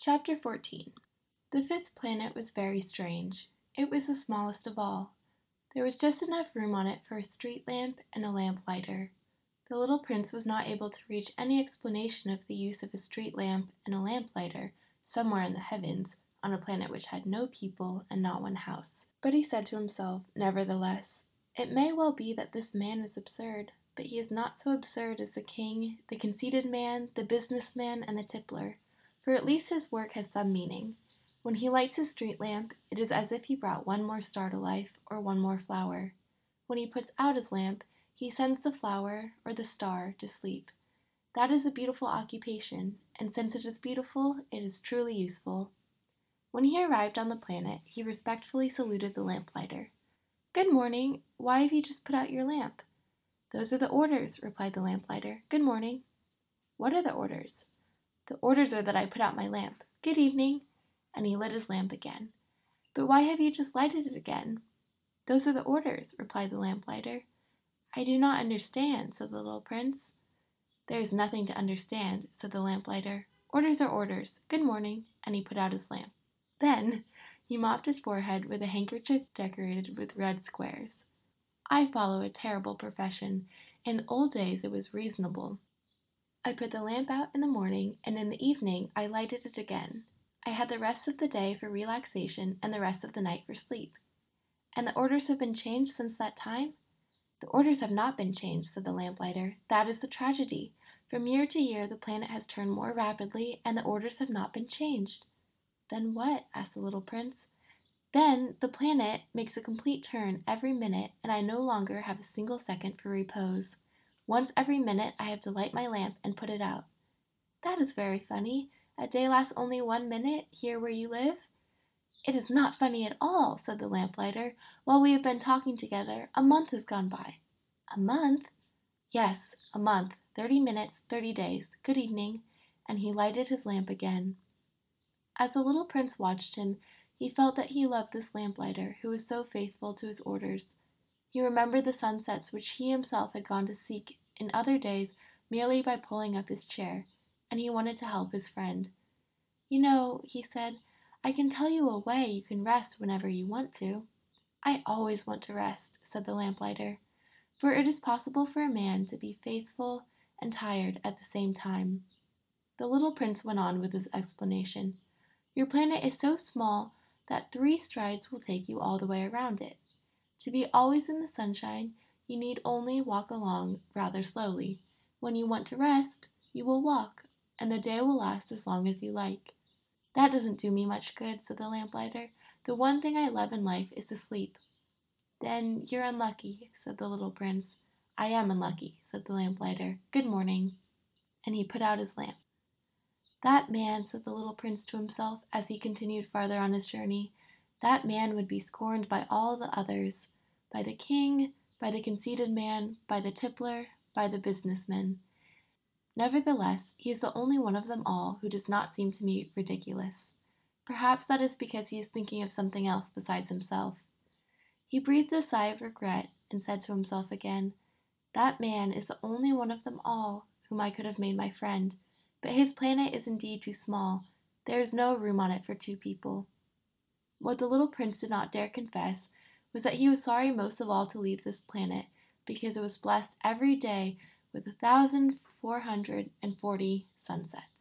Chapter 14. The fifth planet was very strange. It was the smallest of all. There was just enough room on it for a street lamp and a lamplighter. The little prince was not able to reach any explanation of the use of a street lamp and a lamplighter somewhere in the heavens on a planet which had no people and not one house. But he said to himself, nevertheless, it may well be that this man is absurd, but he is not so absurd as the king, the conceited man, the businessman, and the tippler, for at least his work has some meaning. When he lights his street lamp, it is as if he brought one more star to life or one more flower. When he puts out his lamp, he sends the flower or the star to sleep. That is a beautiful occupation, and since it is beautiful, it is truly useful. When he arrived on the planet, he respectfully saluted the lamplighter. "Good morning. Why have you just put out your lamp?" "Those are the orders," replied the lamplighter. "Good morning." "What are the orders?" "The orders are that I put out my lamp. Good evening." And he lit his lamp again. "But why have you just lighted it again?" "Those are the orders," replied the lamplighter. "I do not understand," said the little prince. "There is nothing to understand," said the lamplighter. "Orders are orders. Good morning," and he put out his lamp. Then he mopped his forehead with a handkerchief decorated with red squares. "I follow a terrible profession. In the old days it was reasonable. I put the lamp out in the morning, and in the evening I lighted it again. I had the rest of the day for relaxation and the rest of the night for sleep." "And the orders have been changed since that time?" "The orders have not been changed," said the lamplighter. "That is the tragedy. From year to year the planet has turned more rapidly, and the orders have not been changed." "Then what?" asked the little prince. "Then the planet makes a complete turn every minute, and I no longer have a single second for repose. Once every minute I have to light my lamp and put it out." "That is very funny. A day lasts only 1 minute, here where you live?" "It is not funny at all," said the lamplighter. "While we have been talking together, a month has gone by." "A month?" "Yes, a month. 30 minutes, 30 days. Good evening." And he lighted his lamp again. As the little prince watched him, he felt that he loved this lamplighter who was so faithful to his orders. He remembered the sunsets which he himself had gone to seek in other days merely by pulling up his chair, and he wanted to help his friend. "You know," he said, "I can tell you a way you can rest whenever you want to." "I always want to rest," said the lamplighter, "for it is possible for a man to be faithful and tired at the same time." The little prince went on with his explanation. "Your planet is so small that 3 strides will take you all the way around it. To be always in the sunshine, you need only walk along rather slowly. When you want to rest, you will walk, and the day will last as long as you like." "That doesn't do me much good," said the lamplighter. "The one thing I love in life is to sleep." "Then you're unlucky," said the little prince. "I am unlucky," said the lamplighter. "Good morning." And he put out his lamp. "That man," said the little prince to himself as he continued farther on his journey, "that man would be scorned by all the others, by the king, by the conceited man, by the tippler, by the businessman. Nevertheless, he is the only one of them all who does not seem to me ridiculous. Perhaps that is because he is thinking of something else besides himself." He breathed a sigh of regret and said to himself again, "That man is the only one of them all whom I could have made my friend, but his planet is indeed too small. There is no room on it for 2 people. What the little prince did not dare confess was that he was sorry most of all to leave this planet, because it was blessed every day with 1,440 sunsets.